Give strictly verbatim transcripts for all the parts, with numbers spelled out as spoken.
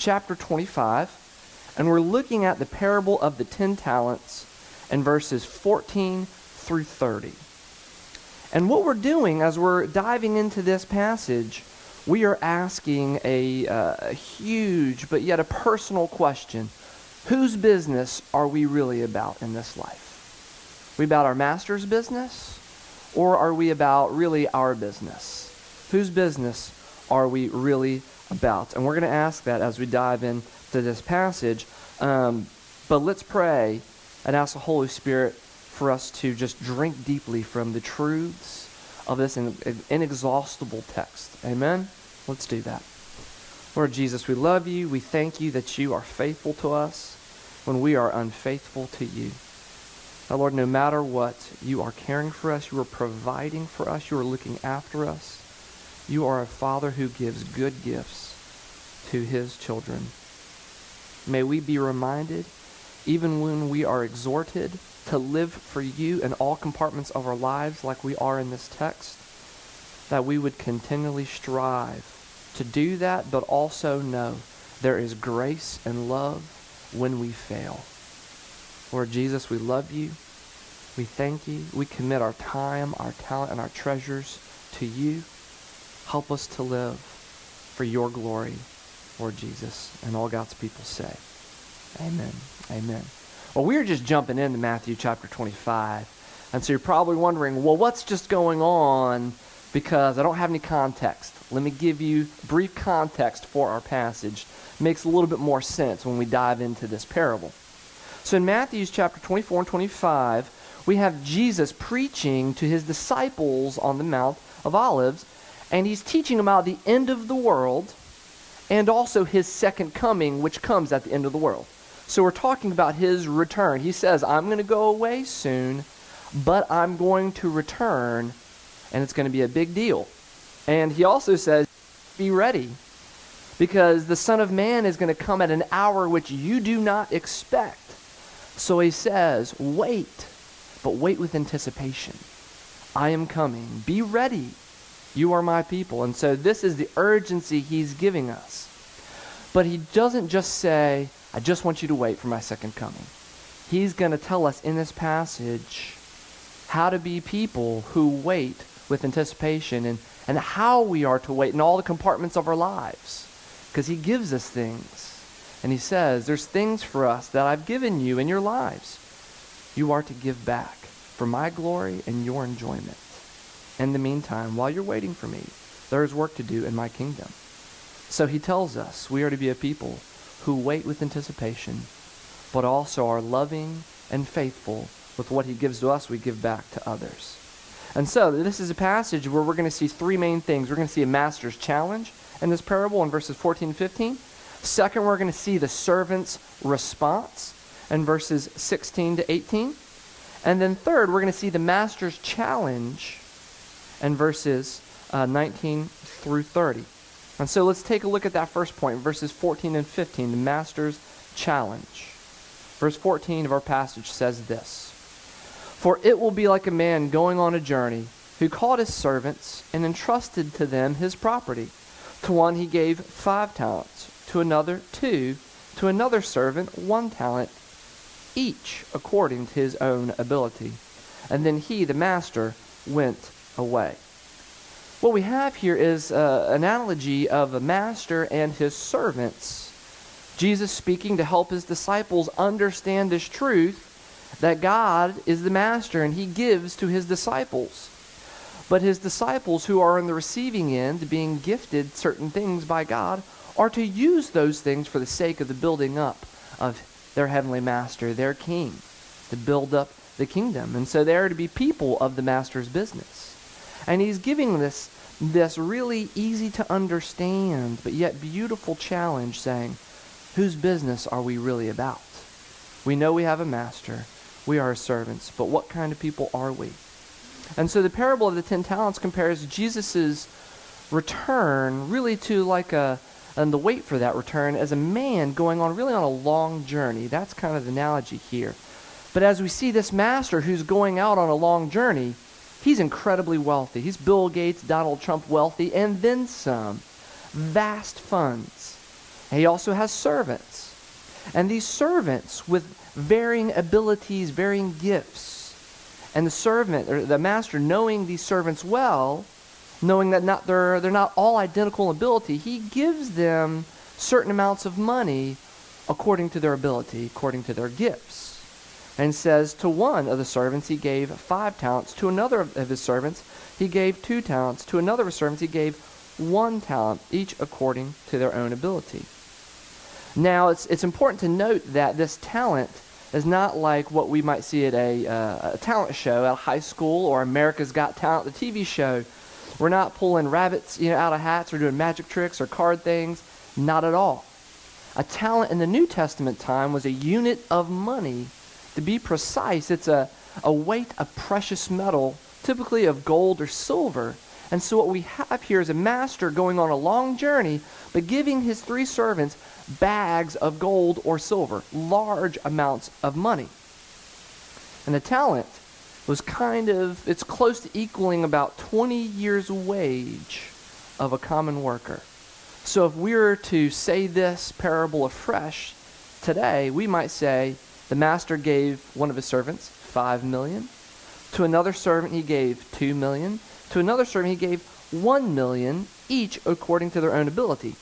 chapter twenty-five, and we're looking at the parable of the ten talents in verses fourteen through thirty. And what we're doing as we're diving into this passage, we are asking a, uh, a huge but yet a personal question. Whose business are we really about in this life? Are we about our master's business, or are we about really our business? Whose business are we really about? And we're going to ask that as we dive into this passage. Um, but let's pray and ask the Holy Spirit for us to just drink deeply from the truths of this inexhaustible text. Amen? Let's do that. Lord Jesus, we love you. We thank you that you are faithful to us when we are unfaithful to you. Now, Lord, no matter what, you are caring for us. You are providing for us. You are looking after us. You are a Father who gives good gifts to his children. May we be reminded, even when we are exhorted, to live for you in all compartments of our lives like we are in this text, that we would continually strive to do that, but also know there is grace and love when we fail. Lord Jesus, we love you. We thank you. We commit our time, our talent, and our treasures to you. Help us to live for your glory, Lord Jesus, and all God's people say, amen, amen. Well, we're just jumping into Matthew chapter twenty-five, and so you're probably wondering, well, what's just going on? Because I don't have any context. Let me give you brief context for our passage. It makes a little bit more sense when we dive into this parable. So in Matthew chapter twenty-four and twenty-five, we have Jesus preaching to his disciples on the Mount of Olives, and he's teaching about the end of the world and also his second coming, which comes at the end of the world. So we're talking about his return. He says, I'm going to go away soon, but I'm going to return, and it's going to be a big deal. And he also says, be ready, because the Son of Man is going to come at an hour which you do not expect. So he says, wait, but wait with anticipation. I am coming. Be ready. You are my people. And so this is the urgency he's giving us. But he doesn't just say, I just want you to wait for my second coming. He's going to tell us in this passage how to be people who wait with anticipation, and, and how we are to wait in all the compartments of our lives. Because he gives us things. And he says, there's things for us that I've given you in your lives. You are to give back for my glory and your enjoyment. In the meantime, while you're waiting for me, there is work to do in my kingdom. So he tells us we are to be a people who wait with anticipation, but also are loving and faithful with what he gives to us, we give back to others. And so this is a passage where we're going to see three main things. We're going to see a master's challenge in this parable in verses fourteen and fifteen. Second, we're going to see the servant's response in verses sixteen to eighteen. And then third, we're going to see the master's challenge and verses uh, nineteen through thirty. And so let's take a look at that first point, verses fourteen and fifteen, the master's challenge. Verse fourteen of our passage says this, "For it will be like a man going on a journey, who called his servants and entrusted to them his property. To one he gave five talents, to another two, to another servant one talent, each according to his own ability. And then he, the master, went away." What we have here is uh, an analogy of a master and his servants. Jesus speaking to help his disciples understand this truth that God is the master and he gives to his disciples. But his disciples, who are on the receiving end, being gifted certain things by God, are to use those things for the sake of the building up of their heavenly master, their king, to build up the kingdom. And so they are to be people of the master's business. And he's giving this, this really easy to understand, but yet beautiful challenge, saying, whose business are we really about? We know we have a master. We are servants. But what kind of people are we? And so the parable of the ten talents compares Jesus's return really to like a, and the wait for that return as a man going on really on a long journey. That's kind of the analogy here. But as we see this master who's going out on a long journey, he's incredibly wealthy. He's Bill Gates, Donald Trump wealthy, and then some. Vast funds. He also has servants. And these servants with varying abilities, varying gifts. And the servant, or the master, knowing these servants well, knowing that not they're, they're not all identical in ability, he gives them certain amounts of money according to their ability, according to their gifts. And says, to one of the servants he gave five talents, to another of his servants he gave two talents, to another of his servants he gave one talent, each according to their own ability. Now, it's it's important to note that this talent is not like what we might see at a, uh, a talent show at a high school or America's Got Talent, the T V show. We're not pulling rabbits, you know, out of hats or doing magic tricks or card things. Not at all. A talent in the New Testament time was a unit of money. To be precise, it's a, a weight of precious metal, typically of gold or silver. And so what we have here is a master going on a long journey, but giving his three servants bags of gold or silver, large amounts of money. And the talent was kind of, it's close to equaling about twenty years' wage of a common worker. So if we were to say this parable afresh today, we might say, the master gave one of his servants five million. To another servant he gave two million. To another servant he gave one million, each according to their own ability.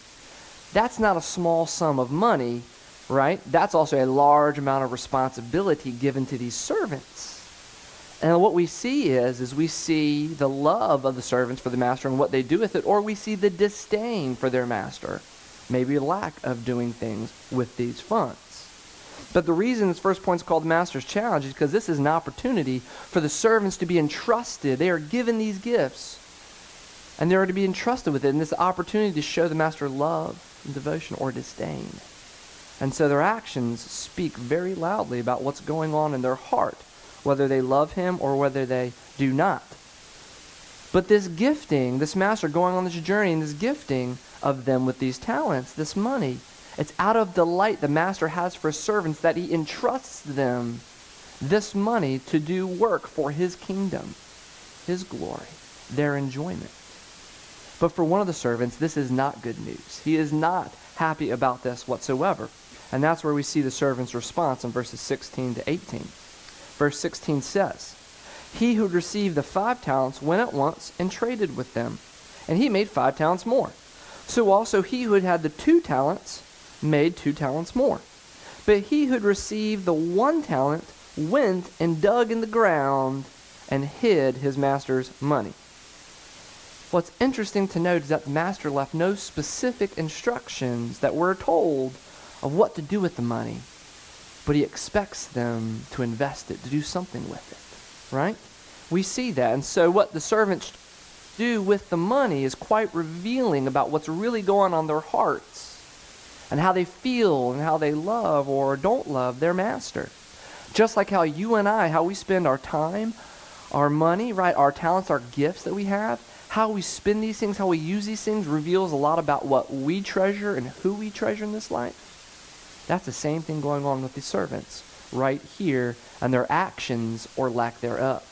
That's not a small sum of money, right? That's also a large amount of responsibility given to these servants. And what we see is, is we see the love of the servants for the master and what they do with it, or we see the disdain for their master, maybe lack of doing things with these funds. But the reason this first point is called the Master's Challenge is because this is an opportunity for the servants to be entrusted. They are given these gifts, and they are to be entrusted with it. And this opportunity to show the Master love and devotion or disdain. And so their actions speak very loudly about what's going on in their heart, whether they love him or whether they do not. But this gifting, this Master going on this journey, and this gifting of them with these talents, this money, it's out of delight the master has for his servants that he entrusts them this money to do work for his kingdom, his glory, their enjoyment. But for one of the servants, this is not good news. He is not happy about this whatsoever. And that's where we see the servant's response in verses sixteen to eighteen. Verse sixteen says, "He who received the five talents went at once and traded with them, and he made five talents more. So also he who had had the two talents made two talents more. But he who had received the one talent went and dug in the ground and hid his master's money." What's interesting to note is that the master left no specific instructions that we're told of what to do with the money, but he expects them to invest it, to do something with it, right? We see that. And so what the servants do with the money is quite revealing about what's really going on in their hearts, and how they feel and how they love or don't love their master. Just like how you and I, how we spend our time, our money, right, our talents, our gifts that we have, how we spend these things, how we use these things reveals a lot about what we treasure and who we treasure in this life. That's the same thing going on with these servants right here and their actions or lack thereof.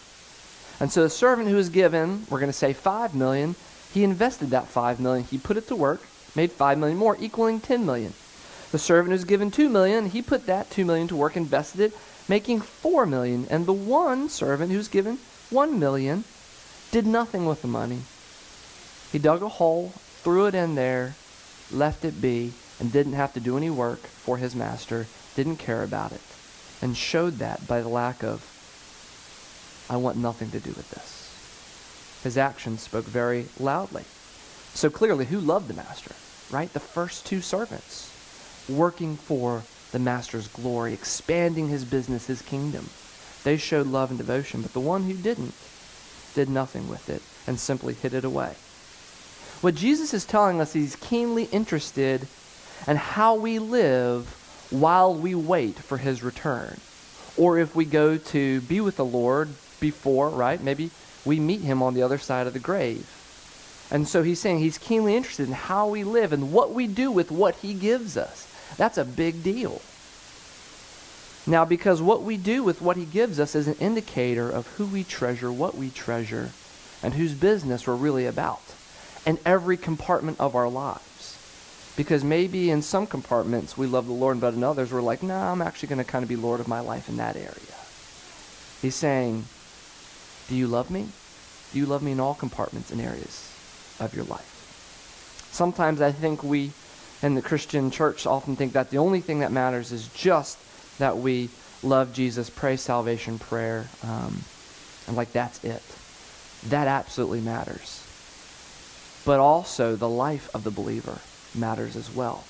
And so the servant who is given, we're going to say five million dollars, he invested that five million dollars. He put it to work, made five million dollars more, equaling ten million dollars. The servant who's given two million dollars, he put that two million dollars to work, invested it, making four million dollars. And the one servant who's given one million dollars did nothing with the money. He dug a hole, threw it in there, left it be, and didn't have to do any work for his master, didn't care about it, and showed that by the lack of, "I want nothing to do with this." His actions spoke very loudly. So clearly, who loved the master? Right? The first two servants, working for the master's glory, expanding his business, his kingdom. They showed love and devotion, but the one who didn't did nothing with it and simply hid it away. What Jesus is telling us, he's keenly interested in how we live while we wait for his return. Or if we go to be with the Lord before, right? Maybe we meet him on the other side of the grave. And so he's saying he's keenly interested in how we live and what we do with what he gives us. That's a big deal. Now, because what we do with what he gives us is an indicator of who we treasure, what we treasure, and whose business we're really about in every compartment of our lives. Because maybe in some compartments we love the Lord, but in others we're like, nah, I'm actually going to kind of be Lord of my life in that area. He's saying, do you love me? Do you love me in all compartments and areas of your life? Sometimes I think we in the Christian church often think that the only thing that matters is just that we love Jesus, pray salvation prayer, um, and like that's it. That absolutely matters. But also the life of the believer matters as well.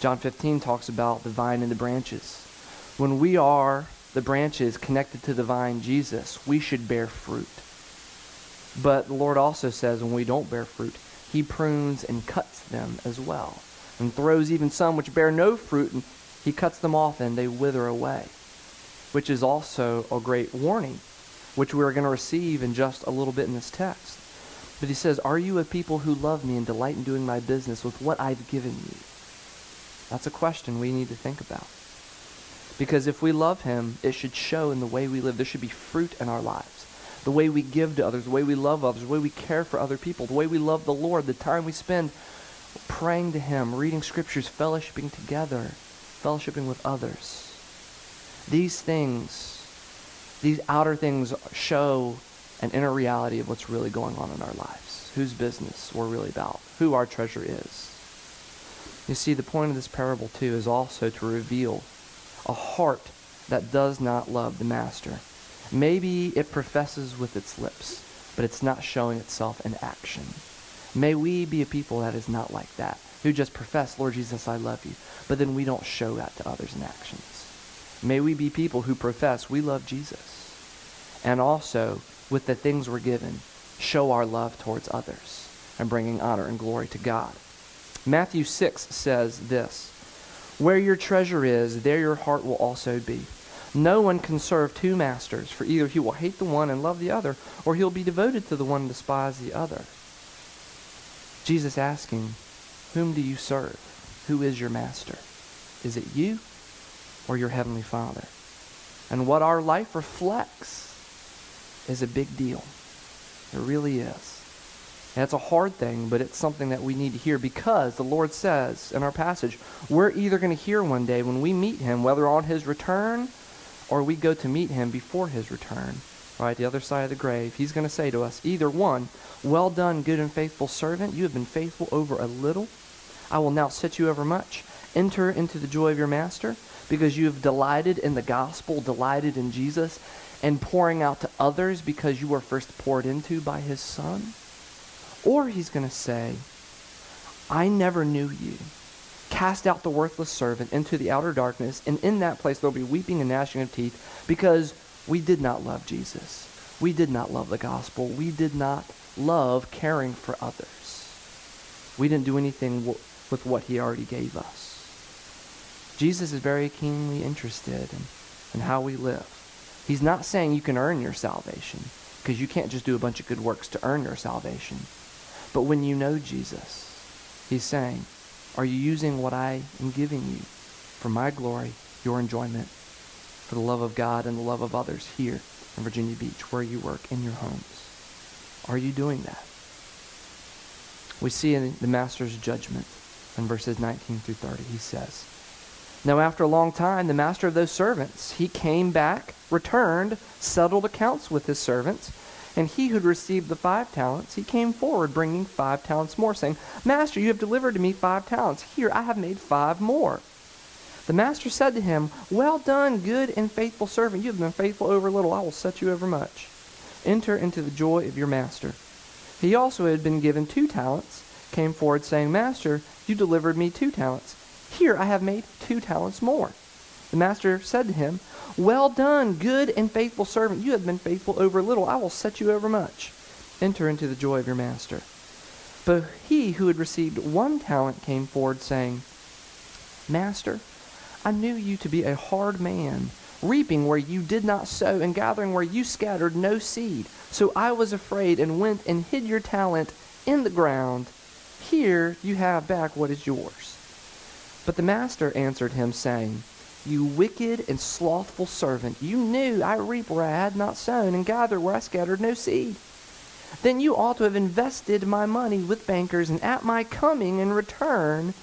John fifteen talks about the vine and the branches. When we are the branches connected to the vine, Jesus, we should bear fruit. But the Lord also says when we don't bear fruit, he prunes and cuts them as well, and throws even some which bear no fruit, and he cuts them off and they wither away, which is also a great warning, which we're going to receive in just a little bit in this text. But he says, are you a people who love me and delight in doing my business with what I've given you? That's a question we need to think about. Because if we love him, it should show in the way we live. There should be fruit in our lives. The way we give to others, the way we love others, the way we care for other people, the way we love the Lord, the time we spend praying to him, reading scriptures, fellowshipping together, fellowshipping with others. These things, these outer things show an inner reality of what's really going on in our lives, whose business we're really about, who our treasure is. You see, the point of this parable, too, is also to reveal a heart that does not love the master. Maybe it professes with its lips, but it's not showing itself in action. May we be a people that is not like that, who just profess, Lord Jesus, I love you, but then we don't show that to others in actions. May we be people who profess we love Jesus, and also with the things we're given, show our love towards others and bringing honor and glory to God. Matthew six says this, where your treasure is, there your heart will also be. No one can serve two masters, for either he will hate the one and love the other, or he'll be devoted to the one and despise the other. Jesus asking, whom do you serve? Who is your master? Is it you or your heavenly Father? And what our life reflects is a big deal. It really is. And it's a hard thing, but it's something that we need to hear, because the Lord says in our passage, we're either going to hear one day when we meet him, whether on his return or we go to meet him before his return, right, the other side of the grave. He's going to say to us, either one, well done, good and faithful servant. You have been faithful over a little. I will now set you over much. Enter into the joy of your master, because you have delighted in the gospel, delighted in Jesus, and pouring out to others because you were first poured into by his son? Or he's going to say, I never knew you. Cast out the worthless servant into the outer darkness, and in that place there'll be weeping and gnashing of teeth, because we did not love Jesus. We did not love the gospel. We did not love caring for others. We didn't do anything w- with what he already gave us. Jesus is very keenly interested in, in how we live. He's not saying you can earn your salvation, because you can't just do a bunch of good works to earn your salvation. But when you know Jesus, he's saying, are you using what I am giving you for my glory, your enjoyment, for the love of God and the love of others here in Virginia Beach, where you work, in your homes? Are you doing that? We see in the master's judgment in verses nineteen through thirty, he says, now after a long time, the master of those servants, he came back, returned, settled accounts with his servants. And he who had received the five talents, he came forward, bringing five talents more, saying, Master, you have delivered to me five talents. Here, I have made five more. The master said to him, well done, good and faithful servant. You have been faithful over little. I will set you over much. Enter into the joy of your master. He also had been given two talents, came forward, saying, Master, you delivered me two talents. Here I have made two talents more. The master said to him, well done, good and faithful servant. You have been faithful over little. I will set you over much. Enter into the joy of your master. But he who had received one talent came forward, saying, Master, I knew you to be a hard man, reaping where you did not sow and gathering where you scattered no seed. So I was afraid and went and hid your talent in the ground. Here you have back what is yours. But the master answered him, saying, you wicked and slothful servant, you knew I reap where I had not sown and gather where I scattered no seed. Then you ought to have invested my money with bankers, and at my coming in return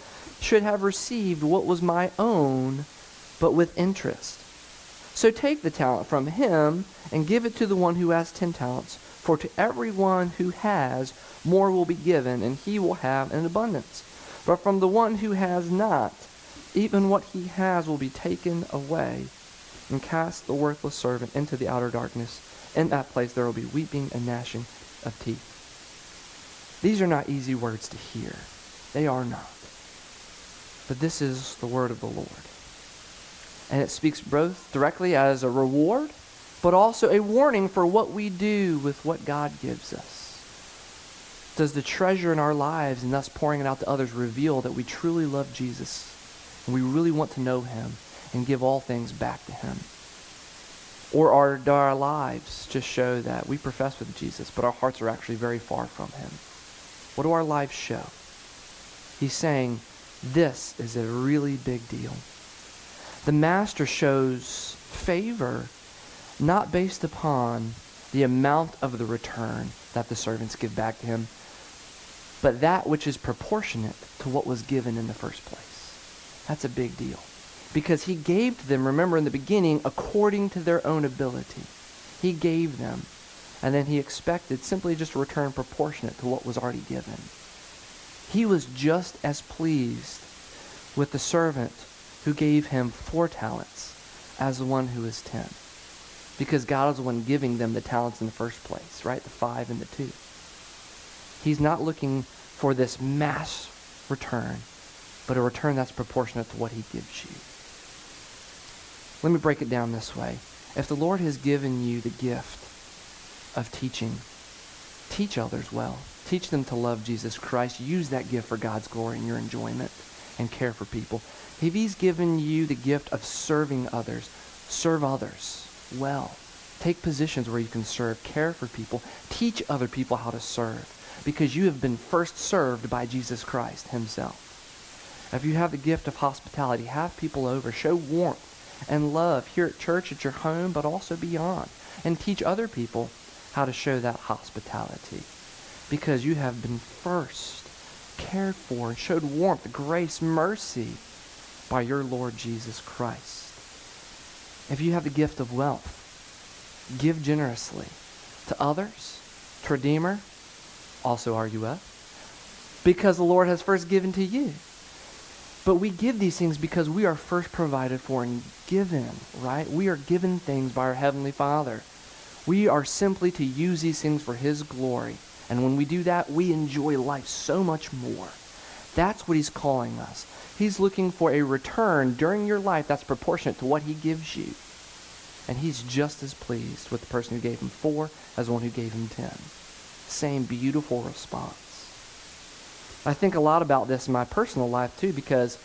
should have received what was my own, but with interest. So take the talent from him and give it to the one who has ten talents. For to everyone who has, more will be given, and he will have an abundance. But from the one who has not, even what he has will be taken away. And cast the worthless servant into the outer darkness. In that place there will be weeping and gnashing of teeth. These are not easy words to hear. They are not. But this is the word of the Lord. And it speaks both directly as a reward, but also a warning for what we do with what God gives us. Does the treasure in our lives and thus pouring it out to others reveal that we truly love Jesus and we really want to know him and give all things back to him? Or are, do our lives just show that we profess with Jesus, but our hearts are actually very far from him? What do our lives show? He's saying, this is a really big deal. The master shows favor not based upon the amount of the return that the servants give back to him, but that which is proportionate to what was given in the first place. That's a big deal. Because he gave to them, remember in the beginning, according to their own ability. He gave them. And then he expected simply just a return proportionate to what was already given. He was just as pleased with the servant who gave him four talents as the one who is ten. Because God was the one giving them the talents in the first place, right? The five and the two. He's not looking for this mass return, but a return that's proportionate to what he gives you. Let me break it down this way. If the Lord has given you the gift of teaching, teach others well. Teach them to love Jesus Christ. Use that gift for God's glory and your enjoyment and care for people. If he's given you the gift of serving others, serve others well. Take positions where you can serve, care for people, teach other people how to serve because you have been first served by Jesus Christ himself. If you have the gift of hospitality, have people over, show warmth and love here at church, at your home, but also beyond, and teach other people how to show that hospitality because you have been first cared for and showed warmth, grace, mercy by your Lord Jesus Christ. If you have the gift of wealth, give generously to others, to Redeemer, also R U F, because the Lord has first given to you. But we give these things because we are first provided for and given, right? We are given things by our Heavenly Father. We are simply to use these things for his glory. And when we do that, we enjoy life so much more. That's what he's calling us. He's looking for a return during your life that's proportionate to what he gives you. And he's just as pleased with the person who gave him four as the one who gave him ten. Same beautiful response. I think a lot about this in my personal life, too, because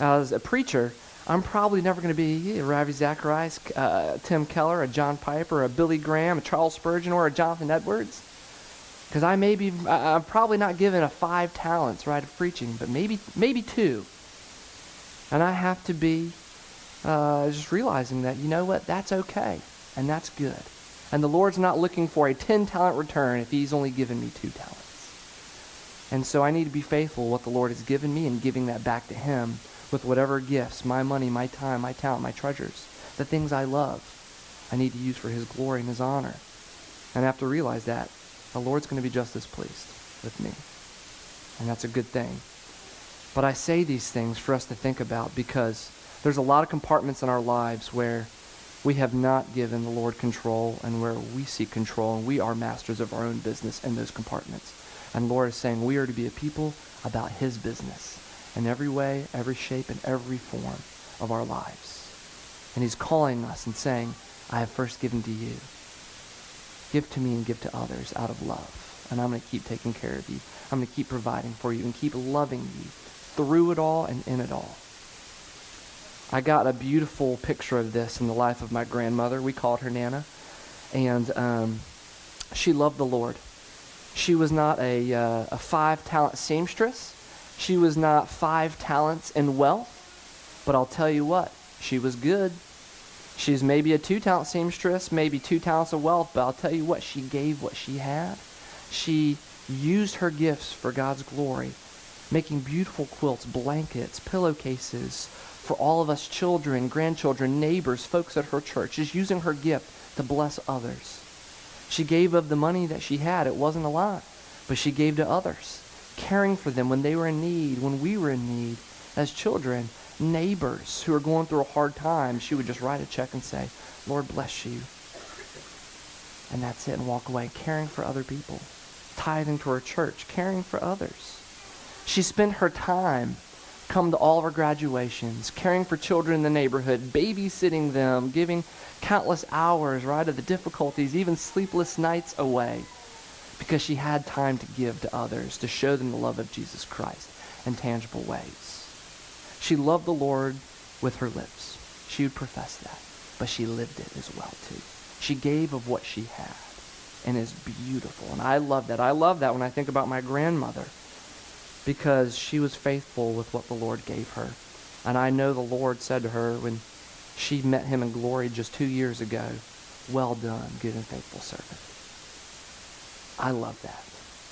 as a preacher, I'm probably never going to be a Ravi Zacharias, uh, Tim Keller, a John Piper, a Billy Graham, a Charles Spurgeon, or a Jonathan Edwards. Because I may be, I'm probably not given a five talents, right, of preaching, but maybe maybe two. And I have to be uh, just realizing that, you know what, that's okay, and that's good. And the Lord's not looking for a ten-talent return if he's only given me two talents. And so I need to be faithful to what the Lord has given me and giving that back to him with whatever gifts, my money, my time, my talent, my treasures, the things I love, I need to use for his glory and his honor. And I have to realize that the Lord's going to be just as pleased with me. And that's a good thing. But I say these things for us to think about because there's a lot of compartments in our lives where we have not given the Lord control and where we seek control and we are masters of our own business in those compartments. And Lord is saying we are to be a people about his business in every way, every shape, and every form of our lives. And he's calling us and saying, I have first given to you. Give to me and give to others out of love. And I'm going to keep taking care of you. I'm going to keep providing for you and keep loving you through it all and in it all. I got a beautiful picture of this in the life of my grandmother. We called her Nana. And um, she loved the Lord. She was not a, uh, a five-talent seamstress. She was not five talents in wealth. But I'll tell you what, she was good. She's maybe a two-talent seamstress, maybe two talents of wealth. But I'll tell you what, she gave what she had. She used her gifts for God's glory. making beautiful quilts, blankets, pillowcases for all of us, children, grandchildren, neighbors, folks at her church. She's using her gift to bless others. She gave of the money that she had. It wasn't a lot, but she gave to others, caring for them when they were in need, when we were in need as children, neighbors who are going through a hard time. She would just write a check and say, Lord bless you. And that's it, and walk away, caring for other people, tithing to her church, caring for others. She spent her time, come to all of her graduations, caring for children in the neighborhood, babysitting them, giving countless hours, right, of the difficulties, even sleepless nights away, because she had time to give to others, to show them the love of Jesus Christ in tangible ways. She loved the Lord with her lips. She would profess that, but she lived it as well, too. She gave of what she had, and it's beautiful. And I love that. I love that when I think about my grandmother, because she was faithful with what the Lord gave her. And I know the Lord said to her when she met him in glory just two years ago, well done, good and faithful servant. I love that.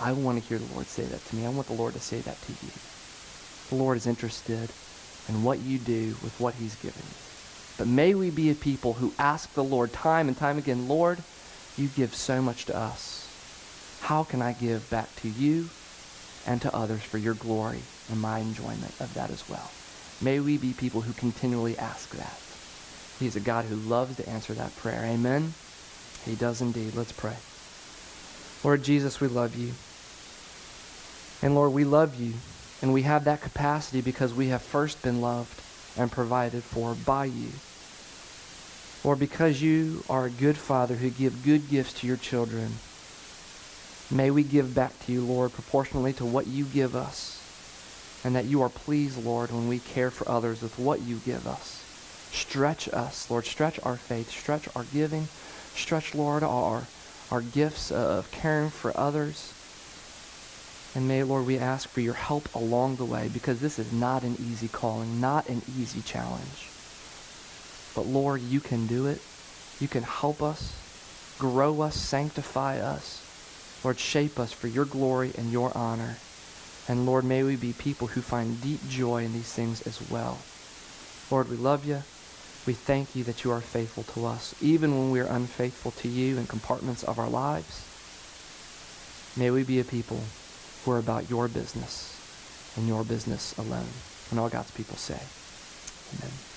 I want to hear the Lord say that to me. I want the Lord to say that to you. The Lord is interested in what you do with what he's given you. But may we be a people who ask the Lord time and time again, Lord, you give so much to us. How can I give back to you and to others for your glory and my enjoyment of that as well? May we be people who continually ask that. He's a God who loves to answer that prayer. Amen? He does indeed. Let's pray. Lord Jesus, we love you. And Lord, we love you. And we have that capacity because we have first been loved and provided for by you. Or because you are a good father who give good gifts to your children, may we give back to you, Lord, proportionally to what you give us, and that you are pleased, Lord, when we care for others with what you give us. Stretch us, Lord, stretch our faith, stretch our giving, stretch, Lord, our, our gifts of caring for others. And may, Lord, we ask for your help along the way, because this is not an easy calling, not an easy challenge. But, Lord, you can do it. You can help us, grow us, sanctify us. Lord, shape us for your glory and your honor. And, Lord, may we be people who find deep joy in these things as well. Lord, we love you. We thank you that you are faithful to us, even when we are unfaithful to you in compartments of our lives. May we be a people who are about your business and your business alone. And all God's people say, amen.